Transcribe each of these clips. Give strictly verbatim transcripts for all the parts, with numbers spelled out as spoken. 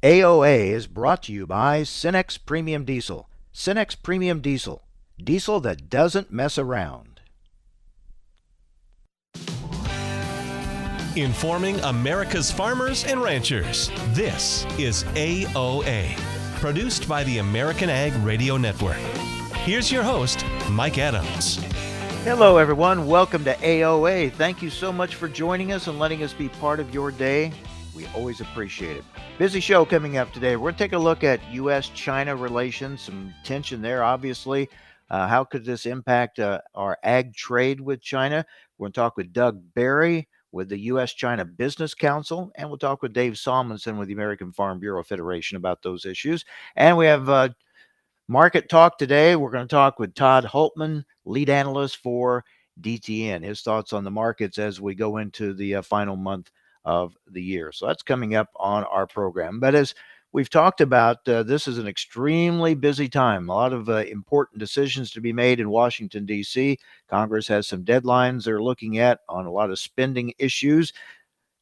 A O A is brought to you by Cenex Premium Diesel. Cenex Premium Diesel, diesel that doesn't mess around. Informing America's farmers and ranchers, this is A O A, produced by the American Ag Radio Network. Here's your host, Mike Adams. Hello everyone, welcome to A O A. Thank you so much for joining us and letting us be part of your day. We always appreciate it. Busy show coming up today. We're going to take a look at U S China relations, some tension there obviously. Uh, how could this impact uh, our ag trade with China? We're going to talk with Doug Barry with the U S China Business Council, and we'll talk with Dave Salmonsen with the American Farm Bureau Federation about those issues. And we have uh, Market Talk today. We're going to talk with Todd Hultman, lead analyst for D T N, his thoughts on the markets as we go into the uh, final month of the year. So that's coming up on our program. But as we've talked about, uh, this is an extremely busy time. A lot of uh, important decisions to be made in Washington, D C Congress has some deadlines they're looking at on a lot of spending issues.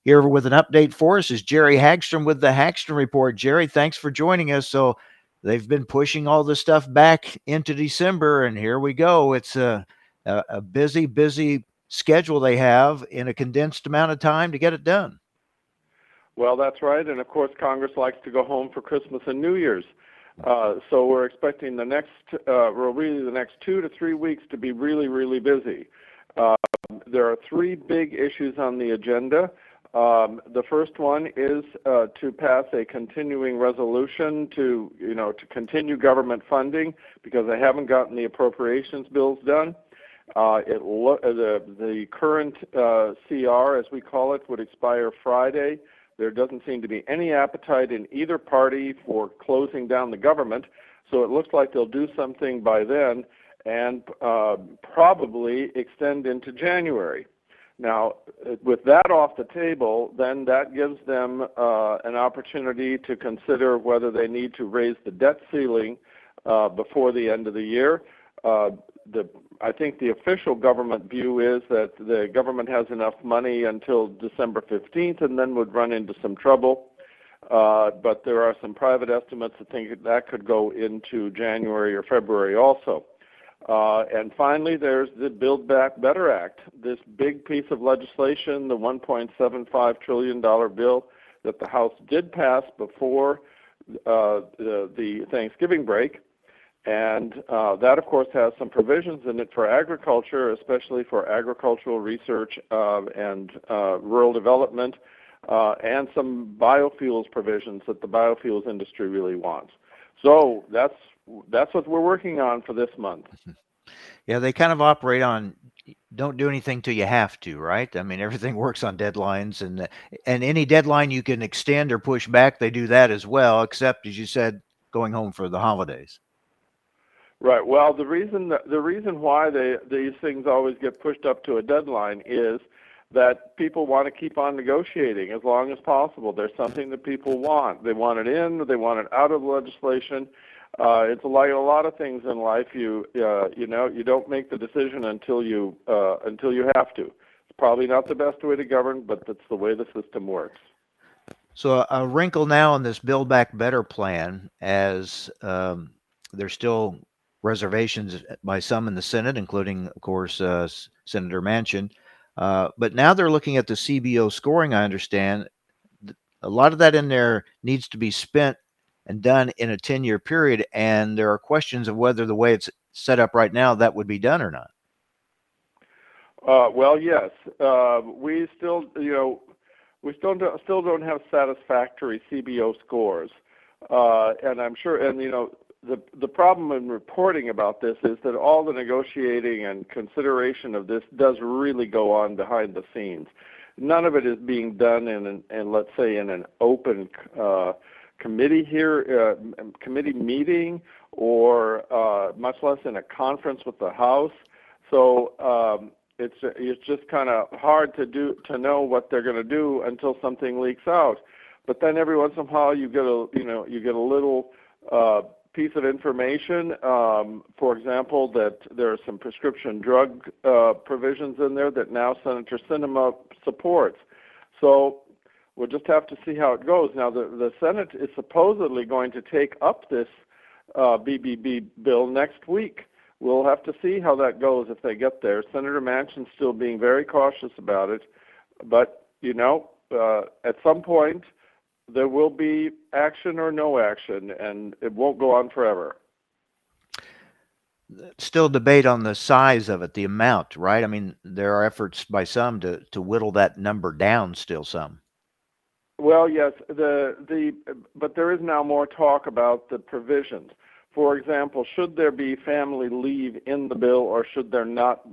Here with an update for us is Jerry Hagstrom with the Hagstrom Report. Jerry, thanks for joining us. So they've been pushing all this stuff back into December, and here we go. It's a, a, a busy, busy schedule they have in a condensed amount of time to get it done. Well, that's right. And, of course, Congress likes to go home for Christmas and New Year's. Uh, so we're expecting the next, uh, well, really the next two to three weeks to be really, really busy. Uh, there are three big issues on the agenda. Um, the first one is uh, to pass a continuing resolution to, you know, to continue government funding because they haven't gotten the appropriations bills done. Uh, it lo- the, the current uh, C R, as we call it, would expire Friday. There doesn't seem to be any appetite in either party for closing down the government, so it looks like they'll do something by then and uh, probably extend into January. Now, with that off the table, then that gives them uh, an opportunity to consider whether they need to raise the debt ceiling uh, before the end of the year. Uh, the, I think the official government view is that the government has enough money until December fifteenth and then would run into some trouble. Uh, but there are some private estimates that think that could go into January or February also. Uh, and finally, there's the Build Back Better Act, this big piece of legislation, the one point seven five trillion dollars bill that the House did pass before uh, the, the Thanksgiving break. And uh, that, of course, has some provisions in it for agriculture, especially for agricultural research uh, and uh, rural development, uh, and some biofuels provisions that the biofuels industry really wants. So that's that's what we're working on for this month. Yeah, they kind of operate on don't do anything till you have to, right? I mean, everything works on deadlines, and and any deadline you can extend or push back, they do that as well, except, as you said, going home for the holidays. Right. Well, the reason the reason why they, these things always get pushed up to a deadline is that people want to keep on negotiating as long as possible. There's something that people want. They want it in. They want it out of the legislation. Uh, it's like a lot of things in life. You uh, you know you don't make the decision until you uh, until you have to. It's probably not the best way to govern, but that's the way the system works. So a wrinkle now in this Build Back Better plan, as um, there's still reservations by some in the Senate, including, of course, uh, Senator Manchin. Uh, but now they're looking at the C B O scoring, I understand. A lot of that in there needs to be spent and done in a ten-year period, and there are questions of whether the way it's set up right now that would be done or not. Uh, well, yes. Uh, we still, you know, we still don't, still don't have satisfactory C B O scores. Uh, and I'm sure, and, you know, The the problem in reporting about this is that all the negotiating and consideration of this does really go on behind the scenes. None of it is being done in an, in let's say in an open uh, committee here, uh, committee meeting, or uh, much less in a conference with the House. So um, it's it's just kind of hard to do to know what they're going to do until something leaks out. But then every once in a while you get a you know you get a little. Uh, piece of information, um, for example, that there are some prescription drug uh, provisions in there that now Senator Sinema supports. So We'll just have to see how it goes. Now, the, the Senate is supposedly going to take up this uh, B B B bill next week. We'll have to see how that goes if they get there. Senator Manchin's still being very cautious about it. But, you know, uh, at some point, there will be action or no action, and it won't go on forever. Still debate on the size of it, the amount, right? I mean, there are efforts by some to, to whittle that number down still some. Well, yes, the the but there is now more talk about the provisions. For example, should there be family leave in the bill, or should there not?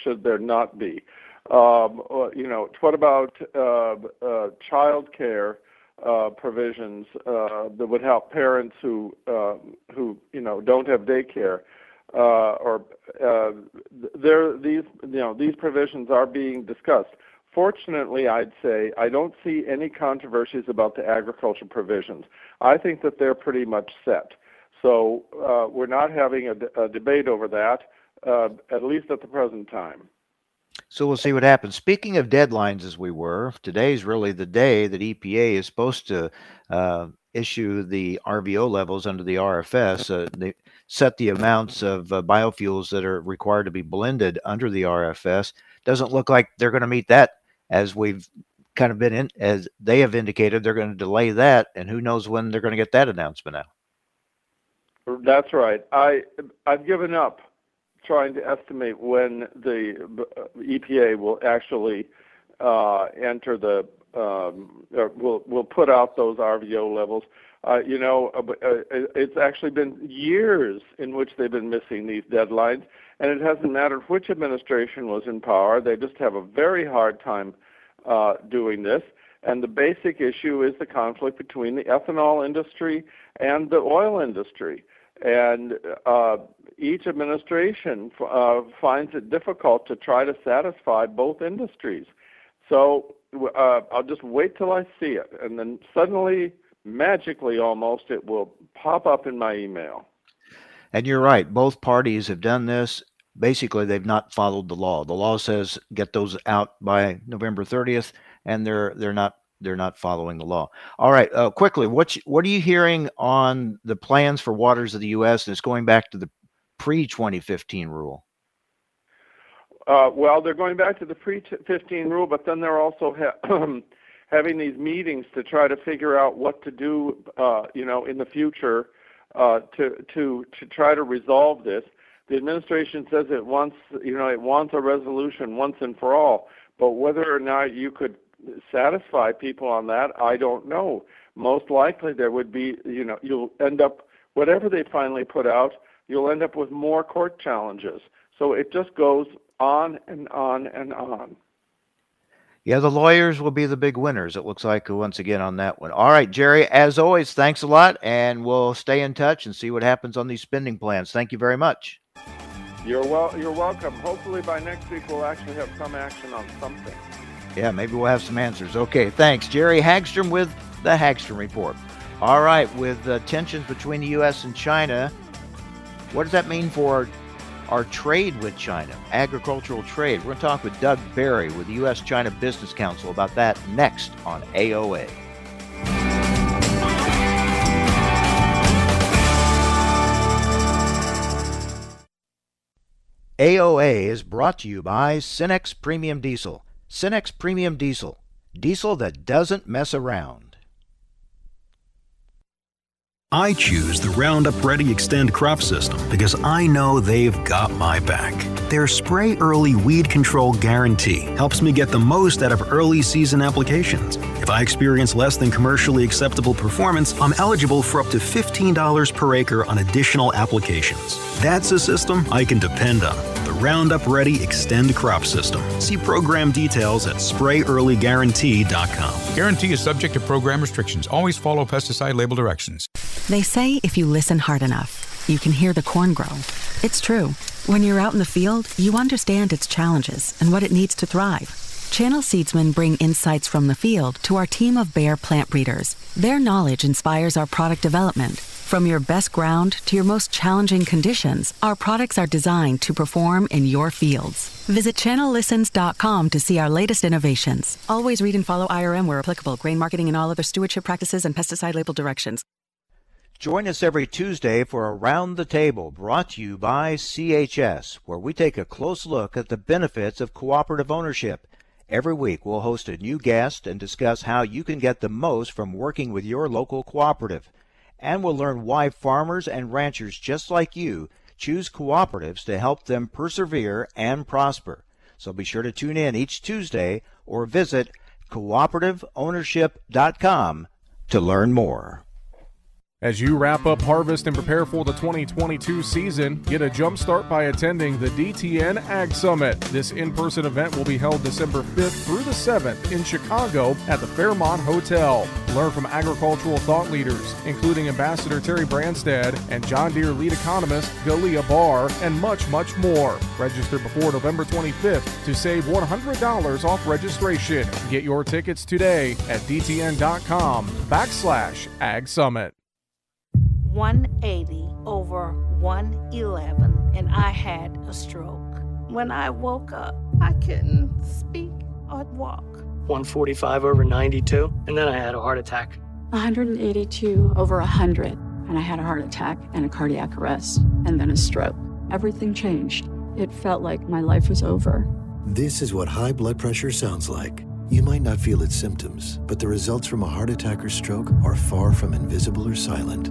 Should there not be? Um, you know, what about uh, uh, child care uh, provisions uh, that would help parents who uh, who you know don't have daycare? Uh, or uh, there, these you know these provisions are being discussed. Fortunately, I'd say I don't see any controversies about the agriculture provisions. I think that they're pretty much set. So uh, we're not having a, a debate over that, uh, at least at the present time. So we'll see what happens. Speaking of deadlines, as we were, today's really the day that E P A is supposed to uh, issue the R V O levels under the R F S. Uh, they set the amounts of uh, biofuels that are required to be blended under the R F S. Doesn't look like they're going to meet that. As we've kind of been in, as they have indicated, they're going to delay that, and who knows when they're going to get that announcement out. That's right. I I've given up trying to estimate when the E P A will actually uh, enter the um, or will will put out those R V O levels. Uh, you know, it's actually been years in which they've been missing these deadlines. And it hasn't mattered which administration was in power. They just have a very hard time uh, doing this. And the basic issue is the conflict between the ethanol industry and the oil industry. And uh, each administration uh, finds it difficult to try to satisfy both industries. So uh, I'll just wait till I see it. And then suddenly, magically almost, it will pop up in my email. And you're right. Both parties have done this. Basically, they've not followed the law. The law says get those out by November thirtieth, and they're they're not they're not following the law. All right, uh, quickly, what what are you hearing on the plans for waters of the U S? And it's going back to the pre twenty fifteen rule. Uh, well, they're going back to the pre fifteen rule, but then they're also ha- having these meetings to try to figure out what to do, uh, you know, in the future. Uh, to to to try to resolve this. The administration says it wants, you know, it wants a resolution once and for all. But whether or not you could satisfy people on that, I don't know. Most likely there would be, you know, you'll end up, whatever they finally put out, you'll end up with more court challenges. So it just goes on and on and on. Yeah, the lawyers will be the big winners, it looks like, once again on that one. All right, Jerry, as always, thanks a lot, and we'll stay in touch and see what happens on these spending plans. Thank you very much. You're well, you're welcome. Hopefully by next week we'll actually have some action on something. Yeah, maybe we'll have some answers. Okay, thanks. Jerry Hagstrom with the Hagstrom Report. All right, with uh, tensions between the U S and China, what does that mean for our trade with China, agricultural trade? We're going to talk with Doug Barry with the U S-China Business Council about that next on A O A. A O A is brought to you by Cenex Premium Diesel. Cenex Premium Diesel, diesel that doesn't mess around. I choose the Roundup Ready Extend crop system because I know they've got my back. Their spray early weed control guarantee helps me get the most out of early season applications. If I experience less than commercially acceptable performance, I'm eligible for up to fifteen dollars per acre on additional applications. That's a system I can depend on. The Roundup Ready Extend crop system. See program details at spray early guarantee dot com. Guarantee is subject to program restrictions. Always follow pesticide label directions. They say if you listen hard enough, you can hear the corn grow. It's true. When you're out in the field, you understand its challenges and what it needs to thrive. Channel Seedsmen bring insights from the field to our team of Bayer plant breeders. Their knowledge inspires our product development, From your best ground to your most challenging conditions, our products are designed to perform in your fields. Visit channel listens dot com to see our latest innovations. Always read and follow I R M where applicable, grain marketing and all other stewardship practices and pesticide label directions. Join us every Tuesday for Around the Table, brought to you by C H S, where we take a close look at the benefits of cooperative ownership. Every week, we'll host a new guest and discuss how you can get the most from working with your local cooperative. And we'll learn why farmers and ranchers just like you choose cooperatives to help them persevere and prosper. So be sure to tune in each Tuesday or visit cooperative ownership dot com to learn more. As you wrap up harvest and prepare for the twenty twenty-two season, get a jump start by attending the D T N Ag Summit. This in-person event will be held December fifth through the seventh in Chicago at the Fairmont Hotel. Learn from agricultural thought leaders, including Ambassador Terry Branstad and John Deere lead economist Galia Barr, and much, much more. Register before November twenty-fifth to save one hundred dollars off registration. Get your tickets today at dtn.com backslash Ag Summit. one eighty over one eleven, and I had a stroke. When I woke up, I couldn't speak or walk. one forty-five over ninety-two, and then I had a heart attack. one eighty-two over one hundred, and I had a heart attack and a cardiac arrest, and then a stroke. Everything changed. It felt like my life was over. This is what high blood pressure sounds like. You might not feel its symptoms, but the results from a heart attack or stroke are far from invisible or silent.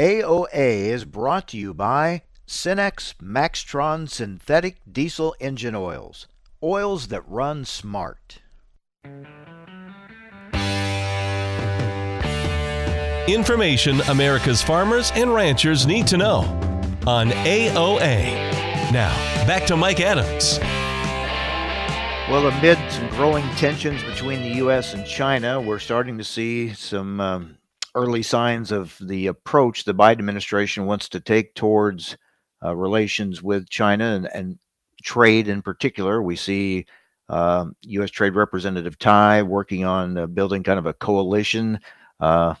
A O A is brought to you by Cenex Maxtron Synthetic Diesel Engine Oils. Oils that run smart. Information America's farmers and ranchers need to know on A O A. Now, back to Mike Adams. Well, amid some growing tensions between the U S and China, we're starting to see some um, early signs of the approach the Biden administration wants to take towards uh, relations with China and, and trade in particular. We see uh, U S Trade Representative Tai working on uh, building kind of a coalition uh,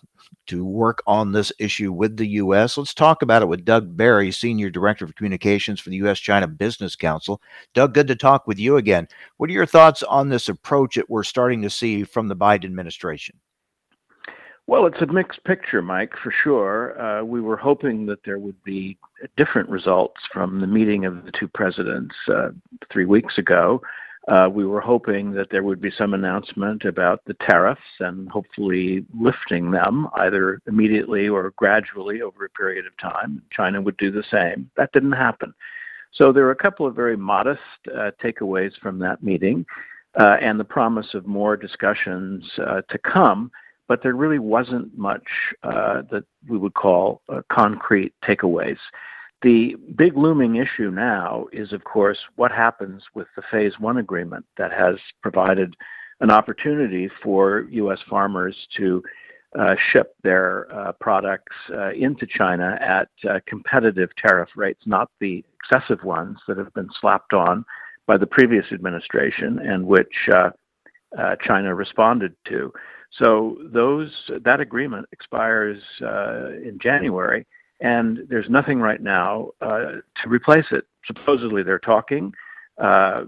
to work on this issue with the U S. Let's talk about it with Doug Barry, Senior Director of Communications for the U S-China Business Council. Doug, good to talk with you again. What are your thoughts on this approach that we're starting to see from the Biden administration? Well, it's a mixed picture, Mike, for sure. Uh, we were hoping that there would be different results from the meeting of the two presidents uh, three weeks ago. Uh, we were hoping that there would be some announcement about the tariffs and hopefully lifting them either immediately or gradually over a period of time. China would do the same. That didn't happen. So there are a couple of very modest uh, takeaways from that meeting uh, and the promise of more discussions uh, to come, but there really wasn't much uh, that we would call uh, concrete takeaways. The big looming issue now is, of course, what happens with the Phase One agreement that has provided an opportunity for U S farmers to uh, ship their uh, products uh, into China at uh, competitive tariff rates, not the excessive ones that have been slapped on by the previous administration and which uh, uh, China responded to. So those that agreement expires uh, in January. And there's nothing right now uh, to replace it. Supposedly they're talking. Uh,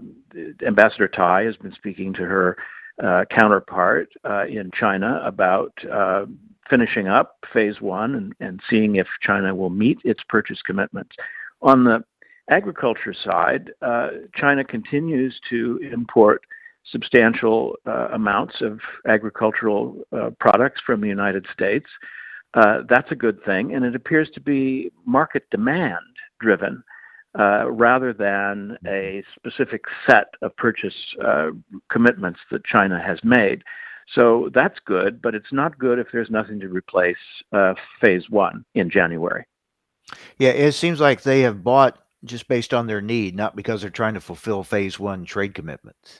Ambassador Tai has been speaking to her uh, counterpart uh, in China about uh, finishing up phase one and, and seeing if China will meet its purchase commitments. On the agriculture side, uh, China continues to import substantial uh, amounts of agricultural uh, products from the United States. Uh, that's a good thing, and it appears to be market demand driven uh, rather than a specific set of purchase uh, commitments that China has made. So that's good, but it's not good if there's nothing to replace uh, phase one in January. Yeah, it seems like they have bought just based on their need, not because they're trying to fulfill phase one trade commitments.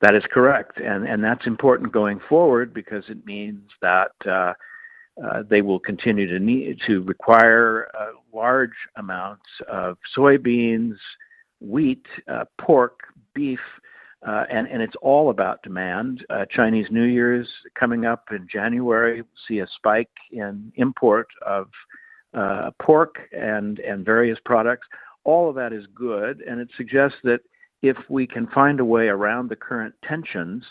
That is correct. And and that's important going forward because it means that uh, uh, they will continue to need to require uh, large amounts of soybeans, wheat, uh, pork, beef, uh, and, and it's all about demand. Uh, Chinese New Year's coming up in January, we'll see a spike in import of uh, pork and, and various products. All of that is good, and it suggests that if we can find a way around the current tensions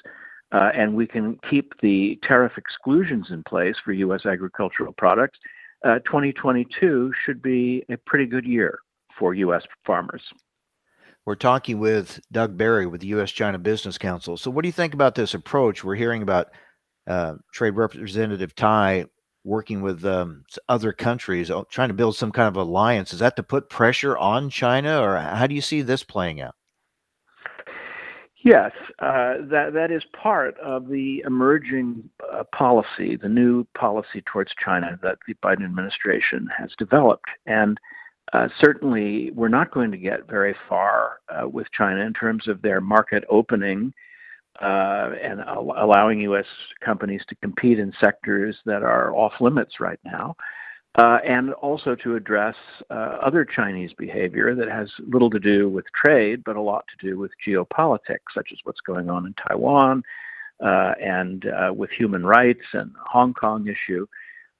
uh, and we can keep the tariff exclusions in place for U S agricultural products, uh, twenty twenty-two should be a pretty good year for U S farmers. We're talking with Doug Barry with the U S-China Business Council. So what do you think about this approach? We're hearing about uh, Trade Representative Tai working with um, other countries, trying to build some kind of alliance. Is that to put pressure on China, or how do you see this playing out? Yes, uh, that that is part of the emerging uh, policy, the new policy towards China that the Biden administration has developed. And uh, certainly we're not going to get very far uh, with China in terms of their market opening uh, and al- allowing U S companies to compete in sectors that are off limits right now, uh, and also to address uh, other Chinese behavior that has little to do with trade, but a lot to do with geopolitics, such as what's going on in Taiwan uh, and uh, with human rights and the Hong Kong issue.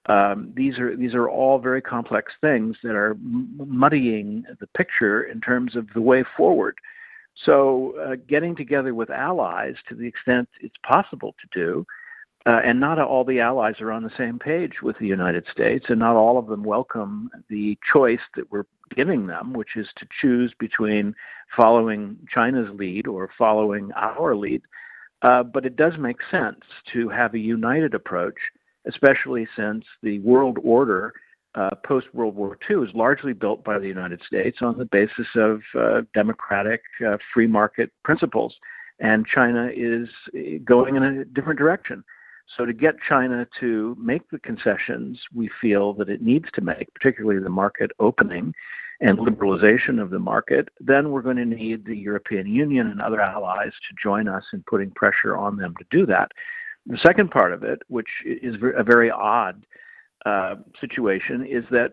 Um, these are these are all very complex things that are m- muddying the picture in terms of the way forward. So uh, getting together with allies to the extent it's possible to do, uh, and not all the allies are on the same page with the United States, and not all of them welcome the choice that we're giving them, which is to choose between following China's lead or following our lead. Uh, but it does make sense to have a united approach, especially since the world order uh, post-World War Two is largely built by the United States on the basis of uh, democratic uh, free market principles. And China is going in a different direction. So to get China to make the concessions we feel that it needs to make, particularly the market opening and liberalization of the market, then we're going to need the European Union and other allies to join us in putting pressure on them to do that. The second part of it, which is a very odd uh, situation, is that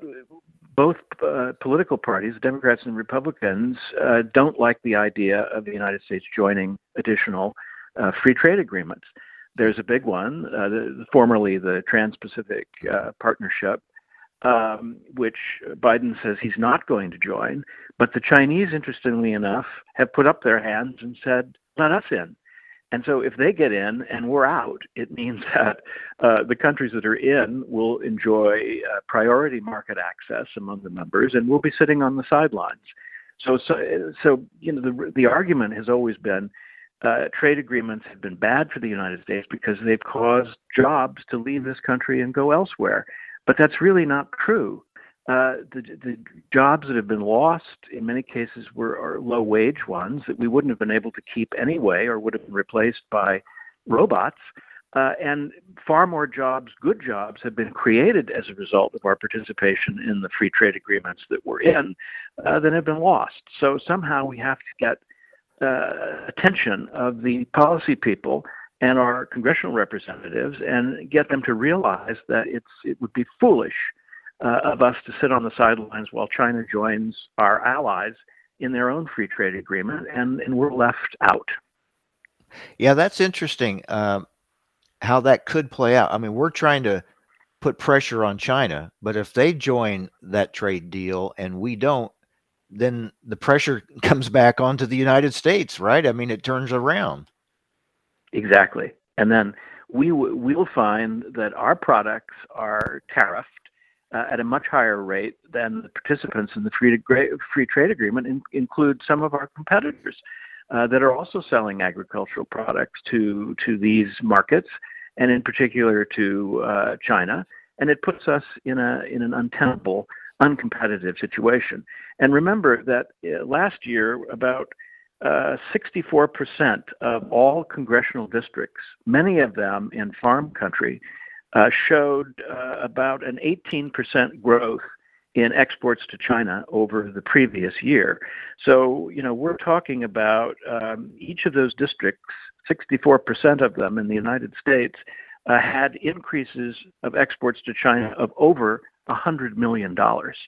both uh, political parties, Democrats and Republicans, uh, don't like the idea of the United States joining additional uh, free trade agreements. There's a big one, uh, the, formerly the Trans-Pacific uh, Partnership, um, which Biden says he's not going to join. But the Chinese, interestingly enough, have put up their hands and said, let us in. And so if they get in and we're out, it means that uh, the countries that are in will enjoy uh, priority market access among the members, and we'll be sitting on the sidelines. So, so, so you know, the the argument has always been uh, trade agreements have been bad for the United States because they've caused jobs to leave this country and go elsewhere. But that's really not true. Uh, the, the jobs that have been lost, in many cases, were are low-wage ones that we wouldn't have been able to keep anyway or would have been replaced by robots. Uh, and far more jobs, good jobs, have been created as a result of our participation in the free trade agreements that we're in uh, than have been lost. So somehow we have to get uh, attention of the policy people and our congressional representatives and get them to realize that it's it would be foolish Uh, of us to sit on the sidelines while China joins our allies in their own free trade agreement, and, and we're left out. Yeah, that's interesting um, how that could play out. I mean, we're trying to put pressure on China, but if they join that trade deal and we don't, then the pressure comes back onto the United States, right? I mean, it turns around. Exactly. And then we w- we'll find that our products are tariffed Uh, at a much higher rate than the participants in the free, to, free trade agreement in, include some of our competitors uh, that are also selling agricultural products to to these markets, and in particular to uh, China. And it puts us in a in an untenable, uncompetitive situation. And remember that uh, last year about uh, sixty-four percent of all congressional districts, many of them in farm country, uh, showed uh, about an eighteen percent growth in exports to China over the previous year. So, you know, we're talking about um, each of those districts, sixty-four percent of them in the United States, uh, had increases of exports to China of over one hundred million dollars.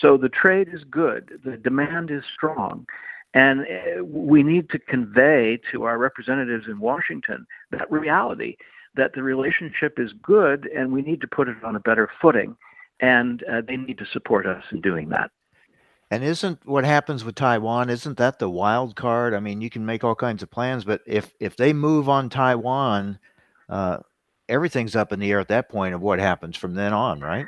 So the trade is good. The demand is strong. And we need to convey to our representatives in Washington that reality, that the relationship is good and we need to put it on a better footing. And uh, they need to support us in doing that. And isn't what happens with Taiwan, isn't that the wild card? I mean, you can make all kinds of plans, but if if they move on Taiwan, uh, everything's up in the air at that point of what happens from then on, right?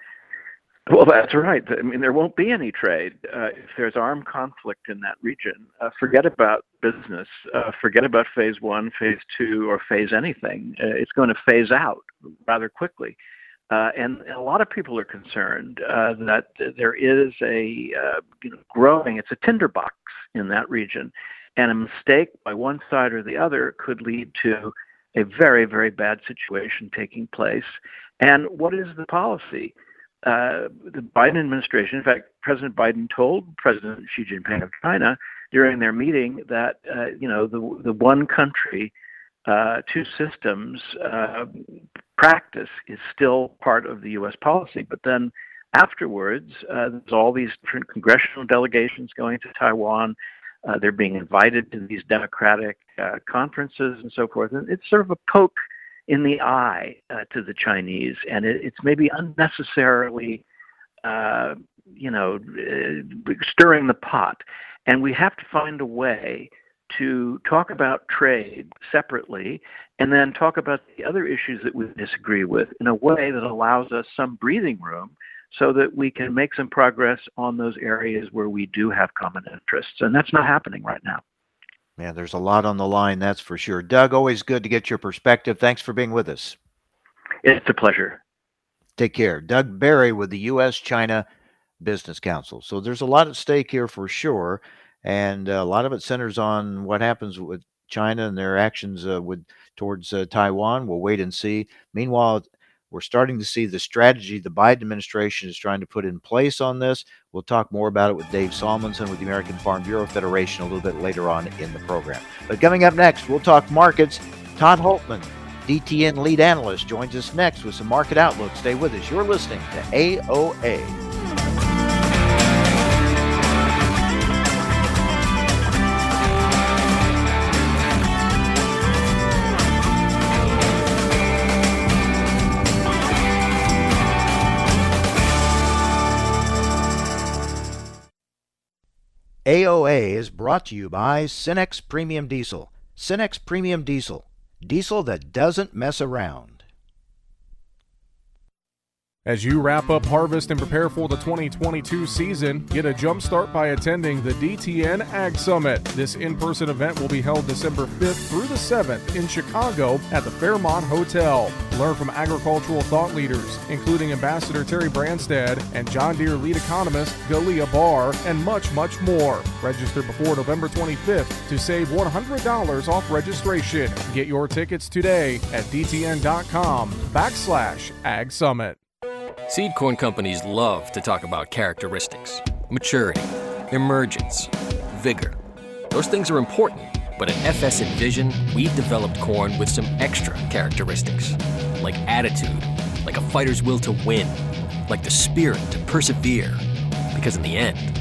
Well, that's right. I mean, there won't be any trade uh, if there's armed conflict in that region. Uh, forget about business. Uh, forget about phase one, phase two, or phase anything. Uh, it's going to phase out rather quickly. Uh, and a lot of people are concerned uh, that there is a uh, you know, growing, it's a tinderbox in that region. And a mistake by one side or the other could lead to a very, very bad situation taking place. And what is the policy? Uh, the Biden administration, in fact, President Biden told President Xi Jinping of China during their meeting that, uh, you know, the, the one country, uh, two systems uh, practice is still part of the U S policy. But then afterwards, uh, there's all these different congressional delegations going to Taiwan. Uh, they're being invited to these democratic uh, conferences and so forth. And it's sort of a poke in the eye uh, to the Chinese, and it, it's maybe unnecessarily, uh, you know, uh, stirring the pot. And we have to find a way to talk about trade separately and then talk about the other issues that we disagree with in a way that allows us some breathing room so that we can make some progress on those areas where we do have common interests. And that's not happening right now. Man, there's a lot on the line, that's for sure. Doug, always good to get your perspective. Thanks for being with us. It's a pleasure. Take care. Doug Barry with the U S-China Business Council. So there's a lot at stake here for sure, and a lot of it centers on what happens with China and their actions uh, with towards uh, Taiwan. We'll wait and see. Meanwhile, we're starting to see the strategy the Biden administration is trying to put in place on this. We'll talk more about it with Dave Salmonsen with the American Farm Bureau Federation a little bit later on in the program. But coming up next, we'll talk markets. Todd Hultman, D T N lead analyst, joins us next with some market outlook. Stay with us. You're listening to A O A. A O A is brought to you by Cenex Premium Diesel. Cenex Premium Diesel, diesel that doesn't mess around. As you wrap up harvest and prepare for the twenty twenty-two season, get a jump start by attending the D T N Ag Summit. This in-person event will be held December fifth through the seventh in Chicago at the Fairmont Hotel. Learn from agricultural thought leaders, including Ambassador Terry Branstad and John Deere lead economist Galia Barr, and much, much more. Register before November twenty-fifth to save one hundred dollars off registration. Get your tickets today at dtn.com backslash Ag Summit. Seed corn companies love to talk about characteristics, maturity, emergence, vigor. Those things are important, but at F S Envision, we've developed corn with some extra characteristics, like attitude, like a fighter's will to win, like the spirit to persevere, because in the end,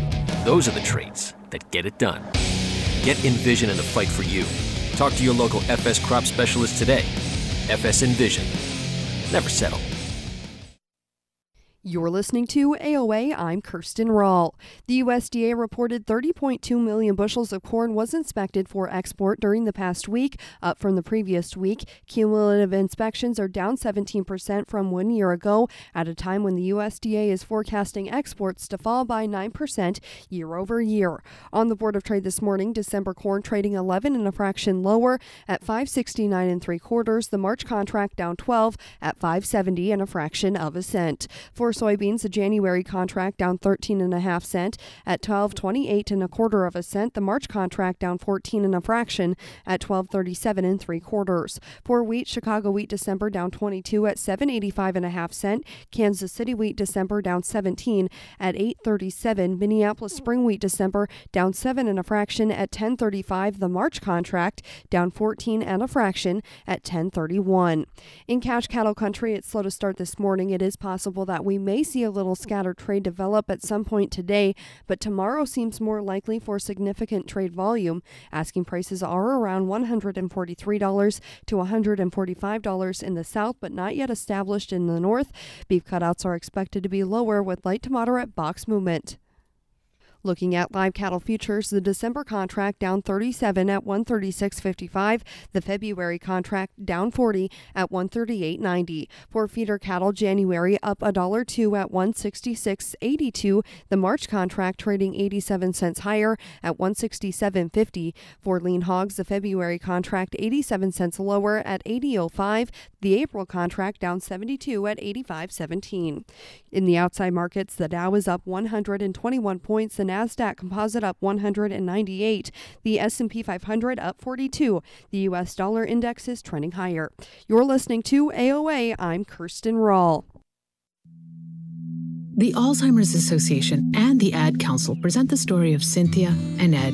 those are the traits that get it done. Get Envision in the fight for you. Talk to your local F S crop specialist today. F S Envision. Never settle. You're listening to A O A. I'm Kirsten Rall. The U S D A reported thirty point two million bushels of corn was inspected for export during the past week, up from the previous week. Cumulative inspections are down seventeen percent from one year ago, at a time when the U S D A is forecasting exports to fall by nine percent year over year. On the Board of Trade this morning, December corn trading eleven and a fraction lower at five sixty-nine and three quarters. The March contract down twelve at five seventy and a fraction of a cent. For soybeans, the January contract down thirteen and a half cent at twelve twenty-eight and a quarter of a cent. The March contract down fourteen and a fraction at twelve thirty-seven and three quarters. For wheat, Chicago wheat December down twenty-two at seven eighty-five and a half cent. Kansas City wheat December down seventeen at eight thirty-seven. Minneapolis spring wheat December down seven and a fraction at ten thirty-five. The March contract down fourteen and a fraction at ten thirty-one. In cash cattle country, it's slow to start this morning. It is possible that we may see a little scattered trade develop at some point today, but tomorrow seems more likely for significant trade volume. Asking prices are around one hundred forty-three dollars to one hundred forty-five dollars in the south, but not yet established in the north. Beef cutouts are expected to be lower with light to moderate box movement. Looking at live cattle futures, the December contract down thirty-seven at one thirty-six fifty-five, the February contract down forty at one thirty-eight ninety. For feeder cattle, January up one dollar and two cents at one sixty-six eighty-two, the March contract trading eighty-seven cents higher at one sixty-seven fifty. For lean hogs, the February contract eighty-seven cents lower at eighty oh five, the April contract down seventy-two at eighty-five seventeen. In the outside markets, the Dow is up one hundred twenty-one points, the NASDAQ Composite up one hundred ninety-eight, the S and P five hundred up forty-two. The U S dollar index is trending higher. You're listening to A O A. I'm Kirsten Rall. The Alzheimer's Association and the Ad Council present the story of Cynthia and Ed.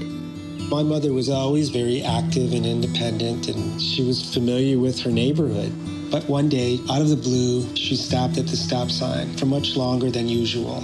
My mother was always very active and independent, and she was familiar with her neighborhood. But one day, out of the blue, she stopped at the stop sign for much longer than usual.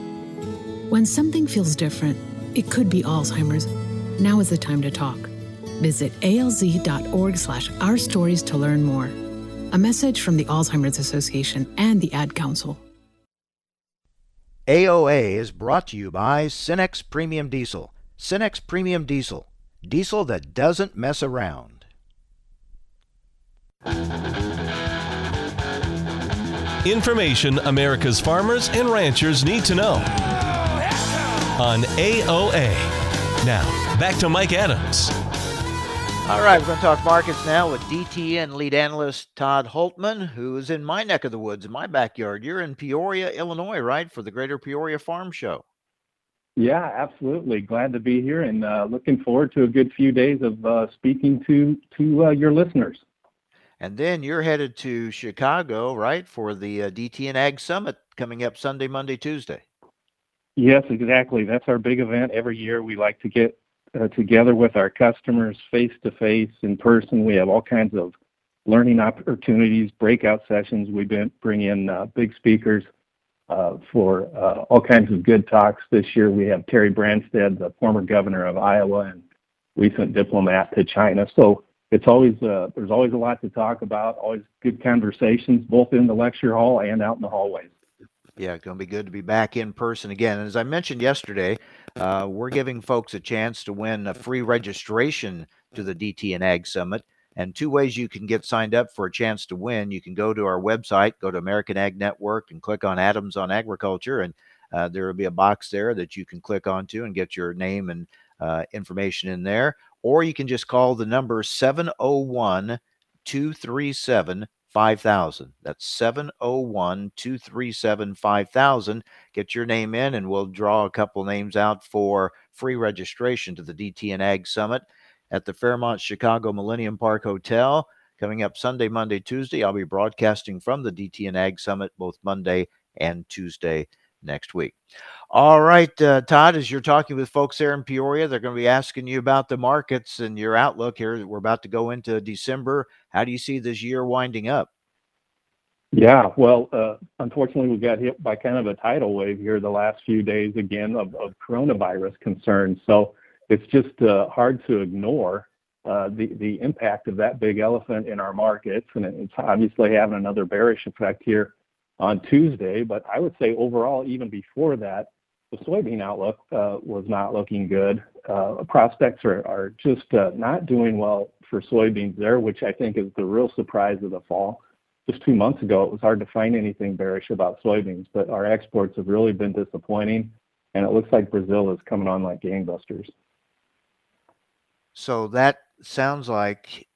When something feels different, it could be Alzheimer's. Now is the time to talk. Visit alz.org slash our stories to learn more. A message from the Alzheimer's Association and the Ad Council. A O A is brought to you by Cenex Premium Diesel. Cenex Premium Diesel. Diesel that doesn't mess around. Information America's farmers and ranchers need to know on A O A. Now, back to Mike Adams. All right, we're going to talk markets now with D T N lead analyst Todd Hultman, who is in my neck of the woods, in my backyard. You're in Peoria, Illinois, right, for the Greater Peoria Farm Show? Yeah, absolutely. Glad to be here and uh, looking forward to a good few days of uh, speaking to, to uh, your listeners. And then you're headed to Chicago, right, for the uh, D T N Ag Summit coming up Sunday, Monday, Tuesday. Yes, exactly. That's our big event every year. We like to get uh, together with our customers face-to-face, in person. We have all kinds of learning opportunities, breakout sessions. We bring in uh, big speakers uh, for uh, all kinds of good talks. This year we have Terry Branstad, the former governor of Iowa and recent diplomat to China. So it's always uh, there's always a lot to talk about, always good conversations, both in the lecture hall and out in the hallways. Yeah, it's going to be good to be back in person again. And as I mentioned yesterday, uh, we're giving folks a chance to win a free registration to the D T N Ag Summit. And two ways you can get signed up for a chance to win. You can go to our website, go to American Ag Network, and click on Adams on Agriculture. And uh, there will be a box there that you can click onto and get your name and uh, information in there. Or you can just call the number seven oh one, two three seven, two three seven. five thousand. That's seven oh one, two three seven, five thousand. Get your name in and we'll draw a couple names out for free registration to the D T N Ag Summit at the Fairmont Chicago Millennium Park Hotel coming up Sunday, Monday, Tuesday. I'll be broadcasting from the D T N Ag Summit both Monday and Tuesday next week. All right, uh, Todd, as you're talking with folks there in Peoria, they're going to be asking you about the markets and your outlook here. We're about to go into December. How do you see this year winding up? Yeah, well, uh, unfortunately, we got hit by kind of a tidal wave here the last few days, again, of, of coronavirus concerns. So it's just uh, hard to ignore uh, the, the impact of that big elephant in our markets. And it's obviously having another bearish effect here on Tuesday. But I would say overall, even before that, the soybean outlook uh, was not looking good. Uh, prospects are, are just uh, not doing well for soybeans there, which I think is the real surprise of the fall. Just two months ago, it was hard to find anything bearish about soybeans, but our exports have really been disappointing, and it looks like Brazil is coming on like gangbusters. So that sounds like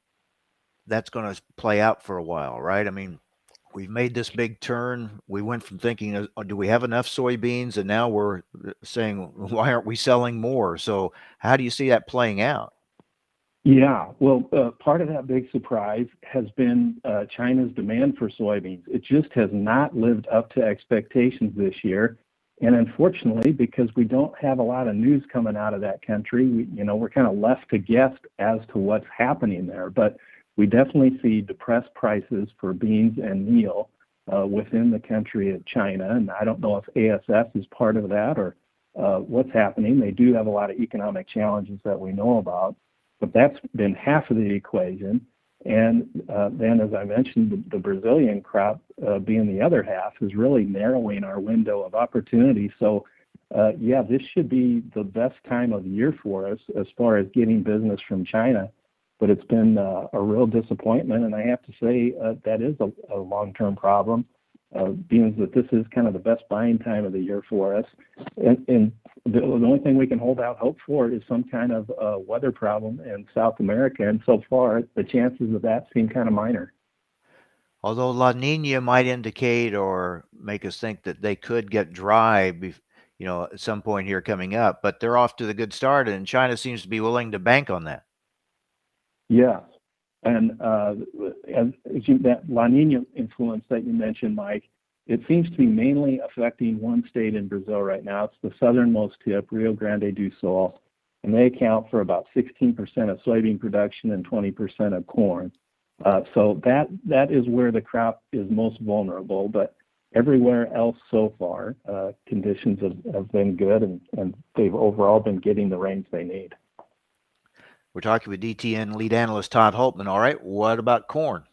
that's going to play out for a while, right? I mean, we've made this big turn. We went from thinking, oh, do we have enough soybeans? And now we're saying, why aren't we selling more? So how do you see that playing out? Yeah, well, uh, part of that big surprise has been uh, China's demand for soybeans. It just has not lived up to expectations this year. And unfortunately, because we don't have a lot of news coming out of that country, we, you know, we're kind of left to guess as to what's happening there. But we definitely see depressed prices for beans and meal uh, within the country of China. And I don't know if A S F is part of that or uh, what's happening. They do have a lot of economic challenges that we know about, but that's been half of the equation. And uh, then, as I mentioned, the, the Brazilian crop uh, being the other half is really narrowing our window of opportunity. So, uh, yeah, this should be the best time of year for us as far as getting business from China. But it's been uh, a real disappointment, and I have to say uh, that is a, a long-term problem, uh, being that this is kind of the best buying time of the year for us. And, and the, the only thing we can hold out hope for is some kind of uh, weather problem in South America, and so far the chances of that seem kind of minor. Although La Nina might indicate or make us think that they could get dry before, you know, at some point here coming up, but they're off to the good start, and China seems to be willing to bank on that. Yes, and uh, as you, that La Nina influence that you mentioned, Mike, it seems to be mainly affecting one state in Brazil right now. It's the southernmost tip, Rio Grande do Sul, and they account for about sixteen percent of soybean production and twenty percent of corn. Uh, so that that is where the crop is most vulnerable, but everywhere else so far, uh, conditions have, have been good, and, and they've overall been getting the rains they need. We're talking with D T N lead analyst Todd Hultman. All right, what about corn?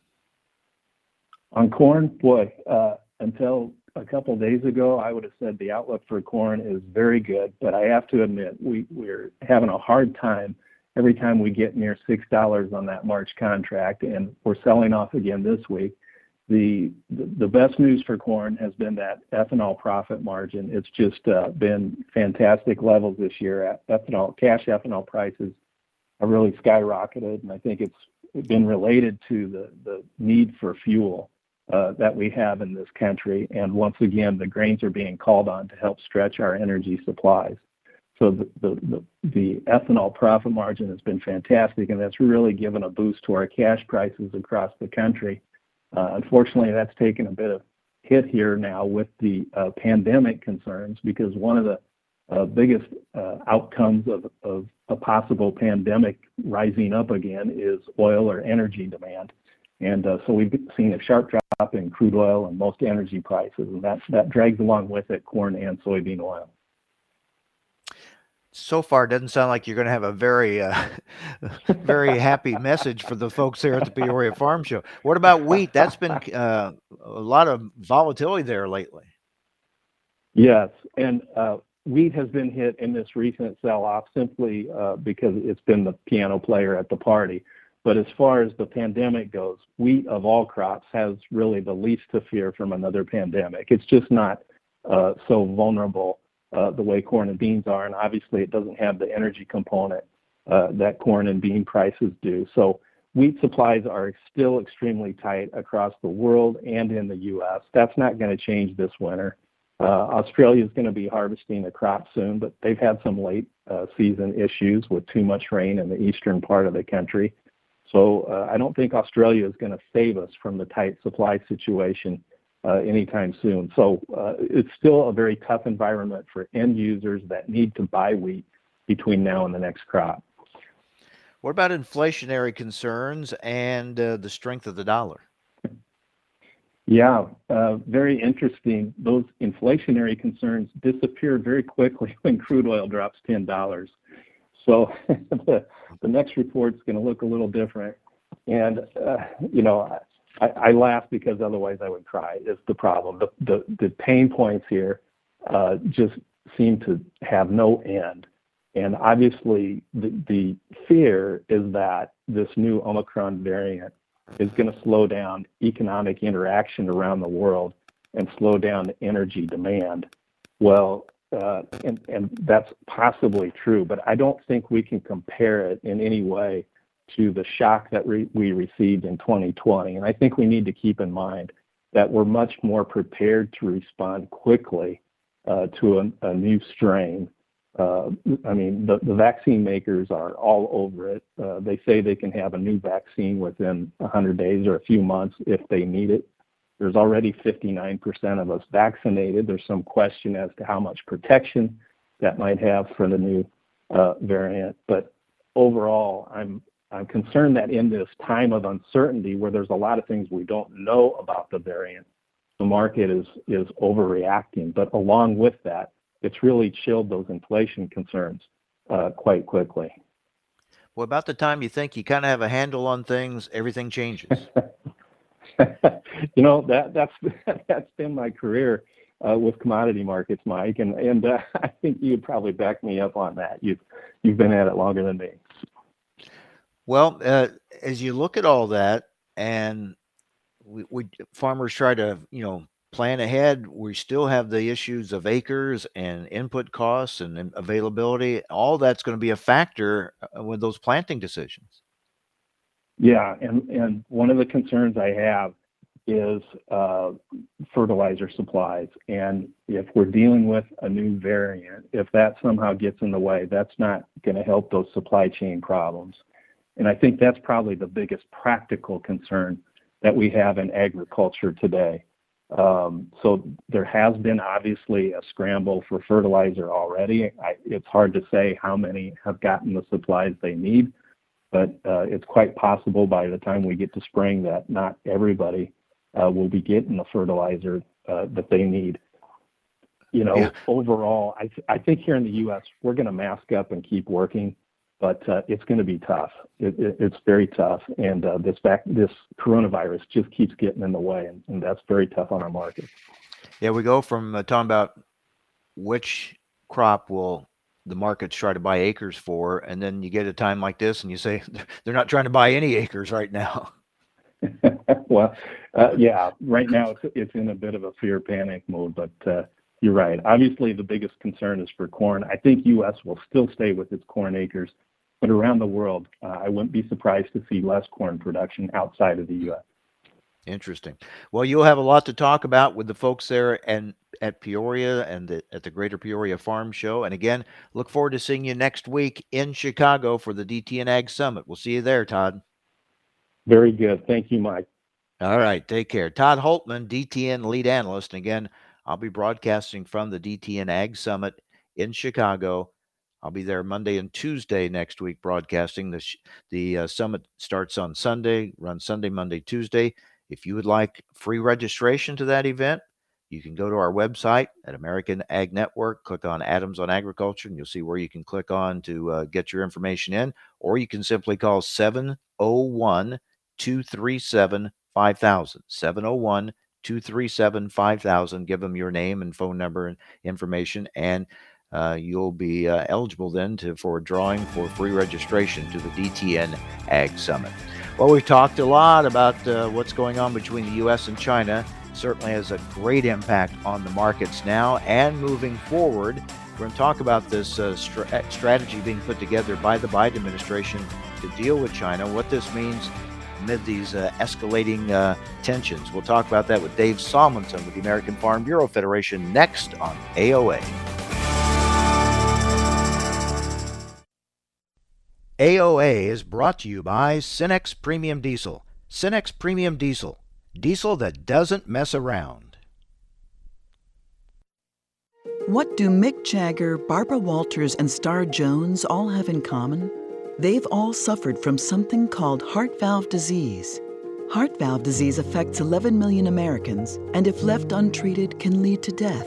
On corn, boy, uh, until a couple days ago, I would have said the outlook for corn is very good, but I have to admit, we, we're having a hard time every time we get near six dollars on that March contract, and we're selling off again this week. The, the best news for corn has been that ethanol profit margin. It's just uh, been fantastic levels this year. Ethanol, cash ethanol prices really skyrocketed, and I think it's been related to the, the need for fuel uh, that we have in this country. And once again, the grains are being called on to help stretch our energy supplies. So the, the, the, the ethanol profit margin has been fantastic, and that's really given a boost to our cash prices across the country. Uh, unfortunately, that's taken a bit of hit here now with the uh, pandemic concerns, because one of the Uh, biggest uh, outcomes of, of a possible pandemic rising up again is oil or energy demand. And uh, so we've seen a sharp drop in crude oil and most energy prices, and that, that drags along with it corn and soybean oil. So far, it doesn't sound like you're going to have a very, uh, very happy message for the folks there at the Peoria Farm Show. What about wheat? That's been uh, a lot of volatility there lately. Yes, and uh, wheat has been hit in this recent sell-off simply uh, because it's been the piano player at the party. But as far as the pandemic goes, wheat of all crops has really the least to fear from another pandemic. It's just not uh, so vulnerable uh, the way corn and beans are, and obviously it doesn't have the energy component uh, that corn and bean prices do. So wheat supplies are still extremely tight across the world and in the U S. That's not going to change this winter. Uh, Australia is going to be harvesting a crop soon, but they've had some late uh, season issues with too much rain in the eastern part of the country. So uh, I don't think Australia is going to save us from the tight supply situation uh, anytime soon. So uh, it's still a very tough environment for end users that need to buy wheat between now and the next crop. What about inflationary concerns and uh, the strength of the dollar? Yeah, uh, very interesting. Those inflationary concerns disappeared very quickly when crude oil drops ten dollars. So the, the next report's going to look a little different. And, uh, you know, I, I laugh because otherwise I would cry is the problem. The, the, the pain points here uh, just seem to have no end. And obviously the, the fear is that this new Omicron variant is going to slow down economic interaction around the world and slow down energy demand. Well, uh, and, and that's possibly true, but I don't think we can compare it in any way to the shock that re- we received in twenty twenty. And I think we need to keep in mind that we're much more prepared to respond quickly uh, to a, a new strain. Uh, I mean, the, the vaccine makers are all over it. Uh, they say they can have a new vaccine within one hundred days or a few months if they need it. There's already fifty-nine percent of us vaccinated. There's some question as to how much protection that might have for the new uh, variant. But overall, I'm I'm concerned that in this time of uncertainty where there's a lot of things we don't know about the variant, the market is is overreacting. But along with that, it's really chilled those inflation concerns uh, quite quickly. Well, about the time you think you kind of have a handle on things, everything changes. you know, that that's that's been my career uh, with commodity markets, Mike, and, and uh, I think you'd probably back me up on that. You've, you've been at it longer than me. Well, uh, as you look at all that, and we, we farmers try to, you know, plan ahead, we still have the issues of acres and input costs and availability. All that's going to be a factor with those planting decisions. Yeah, and, and one of the concerns I have is uh, fertilizer supplies. And if we're dealing with a new variant, if that somehow gets in the way, that's not going to help those supply chain problems. And I think that's probably the biggest practical concern that we have in agriculture today. Um, so there has been obviously a scramble for fertilizer already. I, it's hard to say how many have gotten the supplies they need, but uh, it's quite possible by the time we get to spring that not everybody uh, will be getting the fertilizer uh, that they need. You know, yeah. Overall, I, th- I think here in the U S we're going to mask up and keep working, but uh, it's going to be tough. It, it, it's very tough. And uh, this back, this coronavirus just keeps getting in the way, and, and that's very tough on our market. Yeah, we go from uh, talking about which crop will the markets try to buy acres for, and then you get a time like this and you say, they're not trying to buy any acres right now. well, uh, yeah, right now it's, it's in a bit of a fear panic mode, but uh, you're right. Obviously, the biggest concern is for corn. I think U S will still stay with its corn acres. But around the world, uh, I wouldn't be surprised to see less corn production outside of the U S. Interesting. Well, you'll have a lot to talk about with the folks there and at Peoria and the, at the Greater Peoria Farm Show. And again, look forward to seeing you next week in Chicago for the D T N Ag Summit. We'll see you there, Todd. Very good. Thank you, Mike. All right. Take care. Todd Hultman, D T N lead analyst. And again, I'll be broadcasting from the D T N Ag Summit in Chicago. I'll be there Monday and Tuesday next week broadcasting. The sh- the uh, summit starts on Sunday, runs Sunday, Monday, Tuesday. If you would like free registration to that event, you can go to our website at American Ag Network, click on Atoms on Agriculture, and you'll see where you can click on to uh, get your information in, or you can simply call seven oh one, two three seven, five thousand, seven oh one, two three seven, five thousand. Give them your name and phone number and information, and Uh, you'll be uh, eligible then to, for a drawing for free registration to the D T N Ag Summit. Well, we've talked a lot about uh, what's going on between the U S and China. Certainly has a great impact on the markets now and moving forward. We're going to talk about this uh, stra- strategy being put together by the Biden administration to deal with China, what this means amid these uh, escalating uh, tensions. We'll talk about that with Dave Salmonsen with the American Farm Bureau Federation next on A O A. A O A is brought to you by Cenex Premium Diesel. Cenex Premium Diesel, diesel that doesn't mess around. What do Mick Jagger, Barbara Walters, and Star Jones all have in common? They've all suffered from something called heart valve disease. Heart valve disease affects eleven million Americans, and if left untreated, can lead to death.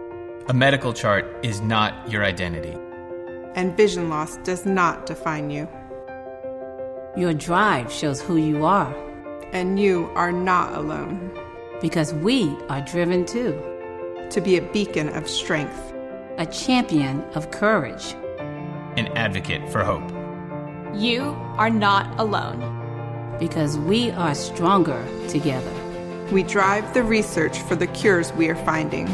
A medical chart is not your identity. And vision loss does not define you. Your drive shows who you are. And you are not alone. Because we are driven too. To be a beacon of strength. A champion of courage. An advocate for hope. You are not alone. Because we are stronger together. We drive the research for the cures we are finding.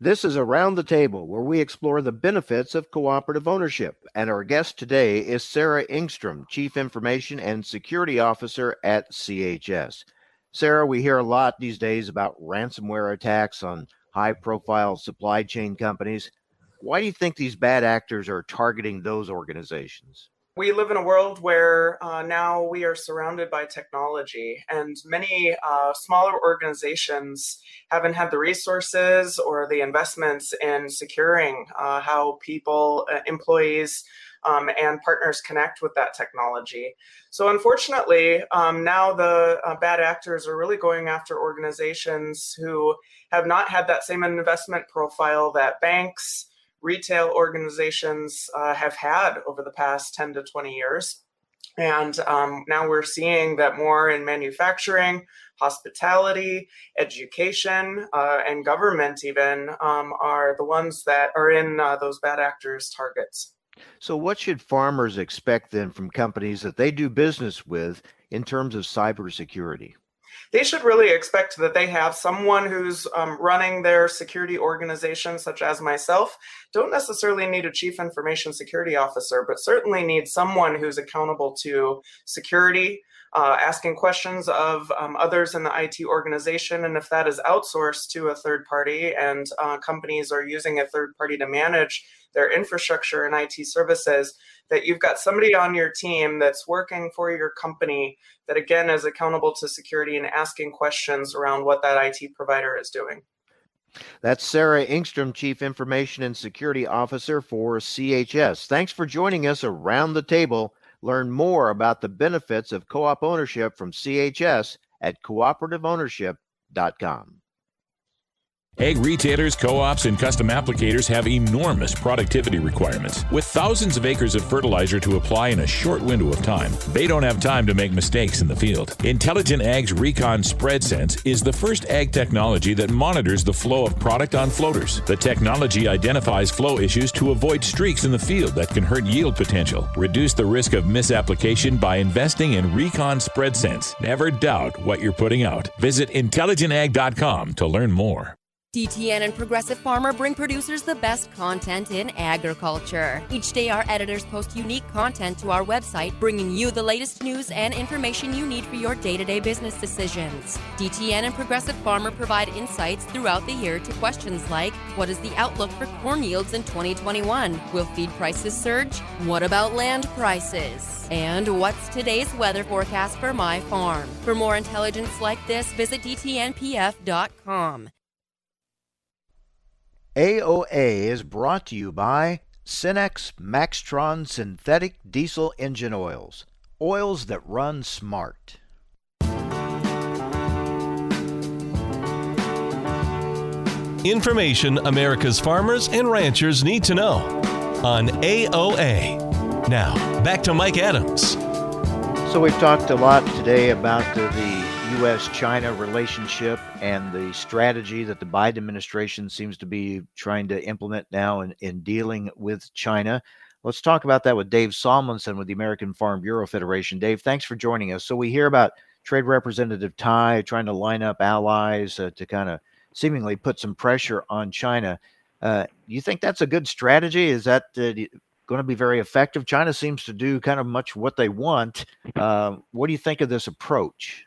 This is Around the Table, where we explore the benefits of cooperative ownership, and our guest today is Sarah Engstrom, Chief Information and Security Officer at C H S. Sarah, we hear a lot these days about ransomware attacks on high-profile supply chain companies. Why do you think these bad actors are targeting those organizations? We live in a world where uh, now we are surrounded by technology, and many uh, smaller organizations haven't had the resources or the investments in securing uh, how people, uh, employees, um, and partners connect with that technology. So unfortunately, um, now the uh, bad actors are really going after organizations who have not had that same investment profile that banks, retail organizations uh, have had over the past ten to twenty years. And um, now we're seeing that more in manufacturing, hospitality, education, uh, and government even um, are the ones that are in uh, those bad actors' targets. So what should farmers expect then from companies that they do business with in terms of cybersecurity? They should really expect that they have someone who's um, running their security organization, such as myself. Don't necessarily need a chief information security officer, but certainly need someone who's accountable to security, uh, asking questions of um, others in the I T organization. And if that is outsourced to a third party and uh, companies are using a third party to manage their infrastructure and I T services, that you've got somebody on your team that's working for your company that, again, is accountable to security and asking questions around what that I T provider is doing. That's Sarah Engstrom, Chief Information and Security Officer for C H S. Thanks for joining us around the table. Learn more about the benefits of co-op ownership from C H S at cooperative ownership dot com. Egg retailers, co-ops, and custom applicators have enormous productivity requirements. With thousands of acres of fertilizer to apply in a short window of time, they don't have time to make mistakes in the field. Intelligent Ag's Recon SpreadSense is the first ag technology that monitors the flow of product on floaters. The technology identifies flow issues to avoid streaks in the field that can hurt yield potential. Reduce the risk of misapplication by investing in Recon SpreadSense. Never doubt what you're putting out. Visit intelligent ag dot com to learn more. D T N and Progressive Farmer bring producers the best content in agriculture. Each day, our editors post unique content to our website, bringing you the latest news and information you need for your day-to-day business decisions. D T N and Progressive Farmer provide insights throughout the year to questions like, what is the outlook for corn yields in twenty twenty-one? Will feed prices surge? What about land prices? And what's today's weather forecast for my farm? For more intelligence like this, visit d t n p f dot com. A O A is brought to you by Cenex Maxtron Synthetic Diesel Engine Oils. Oils that run smart. Information America's farmers and ranchers need to know on A O A. Now, back to Mike Adams. So we've talked a lot today about the, the U S-China relationship and the strategy that the Biden administration seems to be trying to implement now in, in dealing with China. Let's talk about that with Dave Salmonsen with the American Farm Bureau Federation. Dave, thanks for joining us. So we hear about Trade Representative Tai trying to line up allies uh, to kind of seemingly put some pressure on China. Uh, you think that's a good strategy? Is that uh, going to be very effective? China seems to do kind of much what they want. Uh, what do you think of this approach?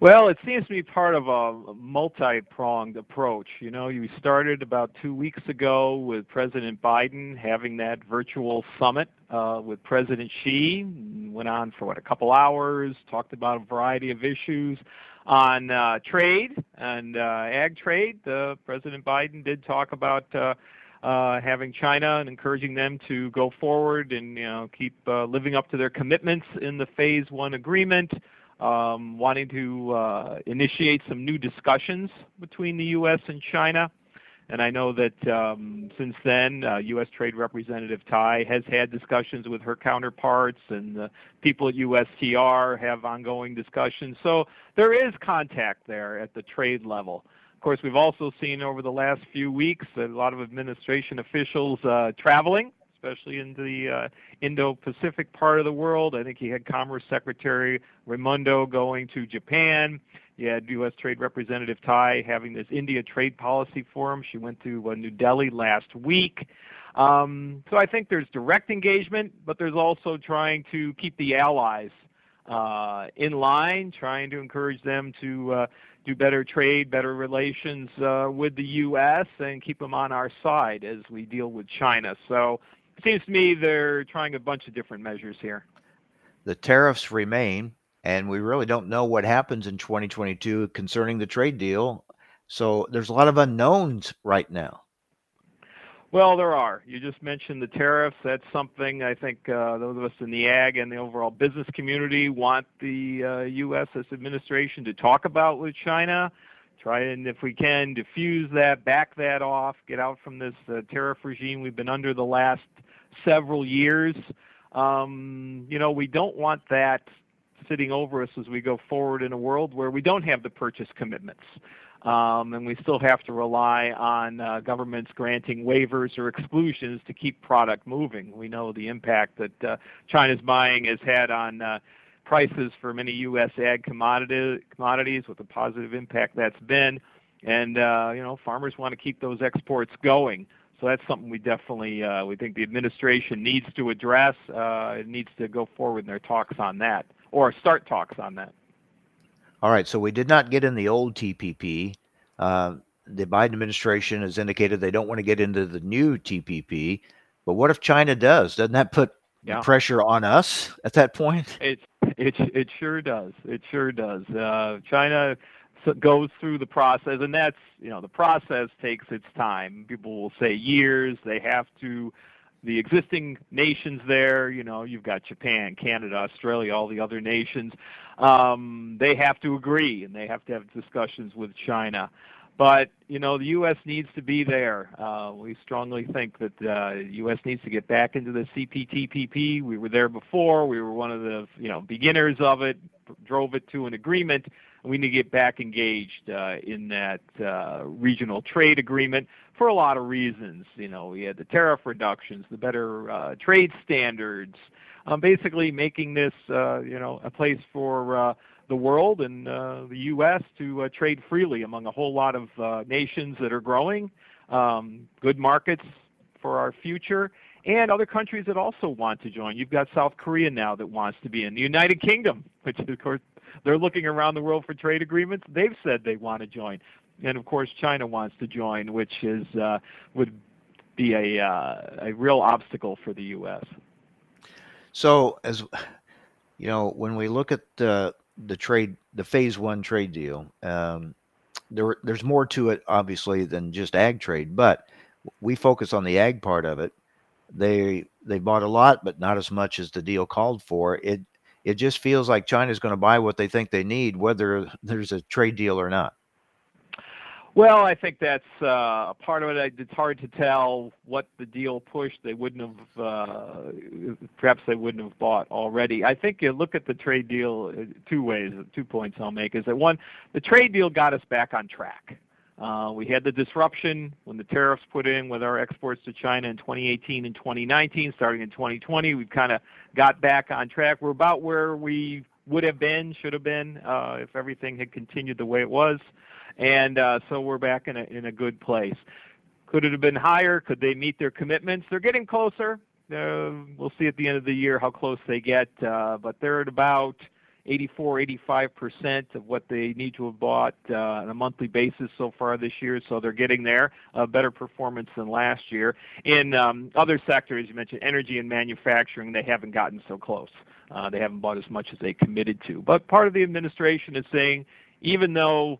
Well, it seems to be part of a multi-pronged approach. You know, you started about two weeks ago with President Biden having that virtual summit uh, with President Xi. Went on for, what, a couple hours, talked about a variety of issues on uh, trade and uh, ag trade. Uh, President Biden did talk about uh, uh, having China and encouraging them to go forward and, you know, keep uh, living up to their commitments in the Phase One agreement. Um, wanting to uh, initiate some new discussions between the U S and China. And I know that um, since then, uh, U S. Trade Representative Tai has had discussions with her counterparts, and the people at U S T R have ongoing discussions. So there is contact there at the trade level. Of course, we've also seen over the last few weeks a lot of administration officials uh, traveling, especially in the uh, Indo-Pacific part of the world. I think he had Commerce Secretary Raimondo going to Japan. You had U S. Trade Representative Tai having this India Trade Policy Forum. She went to uh, New Delhi last week. Um, so I think there's direct engagement, but there's also trying to keep the allies uh, in line, trying to encourage them to uh, do better trade, better relations uh, with the U S, and keep them on our side as we deal with China. So it seems to me they're trying a bunch of different measures here. The tariffs remain, and we really don't know what happens in twenty twenty-two concerning the trade deal. So there's a lot of unknowns right now. Well, there are. You just mentioned the tariffs. That's something I think uh, those of us in the ag and the overall business community want the uh, U S administration to talk about with China. Try and, if we can, diffuse that, back that off, get out from this uh, tariff regime we've been under the last several years. Um, you know, we don't want that sitting over us as we go forward in a world where we don't have the purchase commitments. Um, and we still have to rely on uh, governments granting waivers or exclusions to keep product moving. We know the impact that uh, China's buying has had on uh, prices for many U S ag commodity, commodities, with the positive impact that's been. And, uh, you know, farmers want to keep those exports going. So that's something we definitely, uh, we think the administration needs to address. Uh, it needs to go forward in their talks on that, or start talks on that. All right, so we did not get in the old T P P. Uh, the Biden administration has indicated they don't want to get into the new T P P. But what if China does? Doesn't that put yeah. pressure on us at that point? It it it sure does. It sure does. Uh, China goes through the process, and that's, you know, the process takes its time. People will say years. They have to. The existing nations there, you know, you've got Japan, Canada, Australia, all the other nations, um, they have to agree and they have to have discussions with China. But, you know, the U S needs to be there. Uh, we strongly think that uh, the U S needs to get back into the C P T P P. We were there before. We were one of the, you know, beginners of it, drove it to an agreement. We need to get back engaged uh, in that uh, regional trade agreement for a lot of reasons. You know, we had the tariff reductions, the better uh, trade standards, um, basically making this, uh, you know, a place for uh, the world and uh, the U S to uh, trade freely among a whole lot of uh, nations that are growing, um, good markets for our future, and other countries that also want to join. You've got South Korea now that wants to be in the United Kingdom, which is, of course, they're looking around the world for trade agreements. They've said they want to join. And, of course, China wants to join, which is uh, would be a, uh, a real obstacle for the U S. So, as you know, when we look at the, the trade, the Phase One trade deal, um, there, there's more to it, obviously, than just ag trade. But we focus on the ag part of it. They they bought a lot, but not as much as the deal called for. It It just feels like China's going to buy what they think they need, whether there's a trade deal or not. Well, I think that's uh, part of it. It's hard to tell what the deal pushed. They wouldn't have, uh, perhaps they wouldn't have bought already. I think you look at the trade deal two ways, two points I'll make is that one, the trade deal got us back on track. Uh, we had the disruption when the tariffs put in with our exports to China in twenty eighteen and twenty nineteen. Starting in twenty twenty, we've kind of got back on track. We're about where we would have been, should have been, uh, if everything had continued the way it was. And uh, so we're back in a, in a good place. Could it have been higher? Could they meet their commitments? They're getting closer. Uh, we'll see at the end of the year how close they get. Uh, but they're at about eighty-four, eighty-five percent of what they need to have bought uh, on a monthly basis so far this year. So they're getting there, a better performance than last year. In um, other sectors, you mentioned energy and manufacturing, they haven't gotten so close. Uh, they haven't bought as much as they committed to. But part of the administration is saying, even though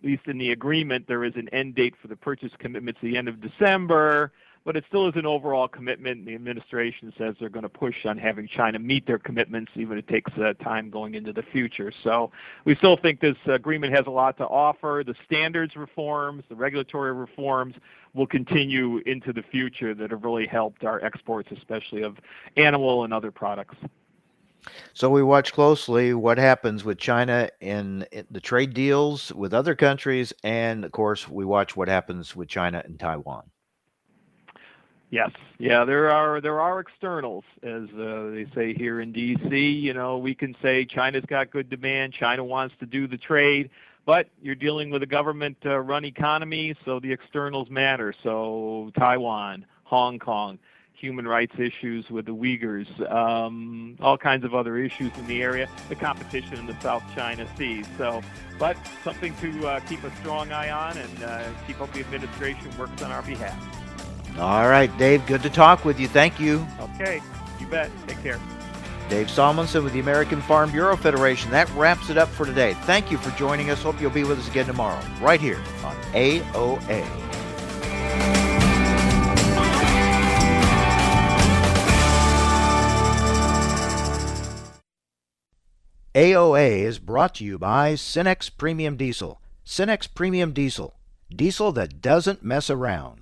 at least in the agreement, there is an end date for the purchase commitments at the end of December, but it still is an overall commitment. The administration says they're going to push on having China meet their commitments, even if it takes uh, time going into the future. So we still think this agreement has a lot to offer. The standards reforms, the regulatory reforms will continue into the future that have really helped our exports, especially of animal and other products. So we watch closely what happens with China in the trade deals with other countries, and, of course, we watch what happens with China and Taiwan. Yes. Yeah, there are there are externals, as uh, they say here in D C You know, we can say China's got good demand, China wants to do the trade, but you're dealing with a government-run uh, economy, so the externals matter. So Taiwan, Hong Kong, human rights issues with the Uyghurs, um, all kinds of other issues in the area, the competition in the South China Sea. So, but something to uh, keep a strong eye on and uh, keep up the administration works on our behalf. All right, Dave, good to talk with you. Thank you. Okay, you bet. Take care. Dave Salmonsen with the American Farm Bureau Federation. That wraps it up for today. Thank you for joining us. Hope you'll be with us again tomorrow, right here on A O A. A O A is brought to you by Cenex Premium Diesel. Cenex Premium Diesel, diesel that doesn't mess around.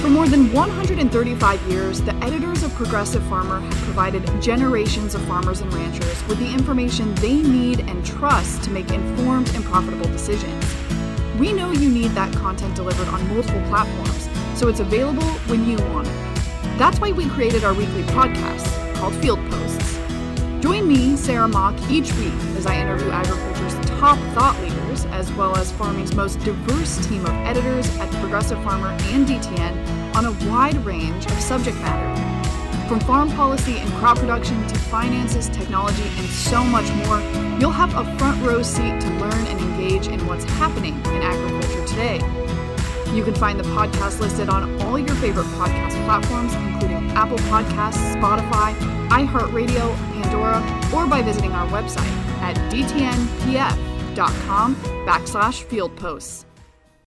For more than one hundred thirty-five years, the editors of Progressive Farmer have provided generations of farmers and ranchers with the information they need and trust to make informed and profitable decisions. We know you need that content delivered on multiple platforms, so it's available when you want it. That's why we created our weekly podcast called Field Posts. Join me, Sarah Mock, each week as I interview agriculture's top thought leaders, as well as farming's most diverse team of editors at the Progressive Farmer and D T N on a wide range of subject matter. From farm policy and crop production to finances, technology, and so much more, you'll have a front row seat to learn and engage in what's happening in agriculture today. You can find the podcast listed on all your favorite podcast platforms, including Apple Podcasts, Spotify, iHeartRadio, Pandora, or by visiting our website at d t n p f dot com backslash field posts.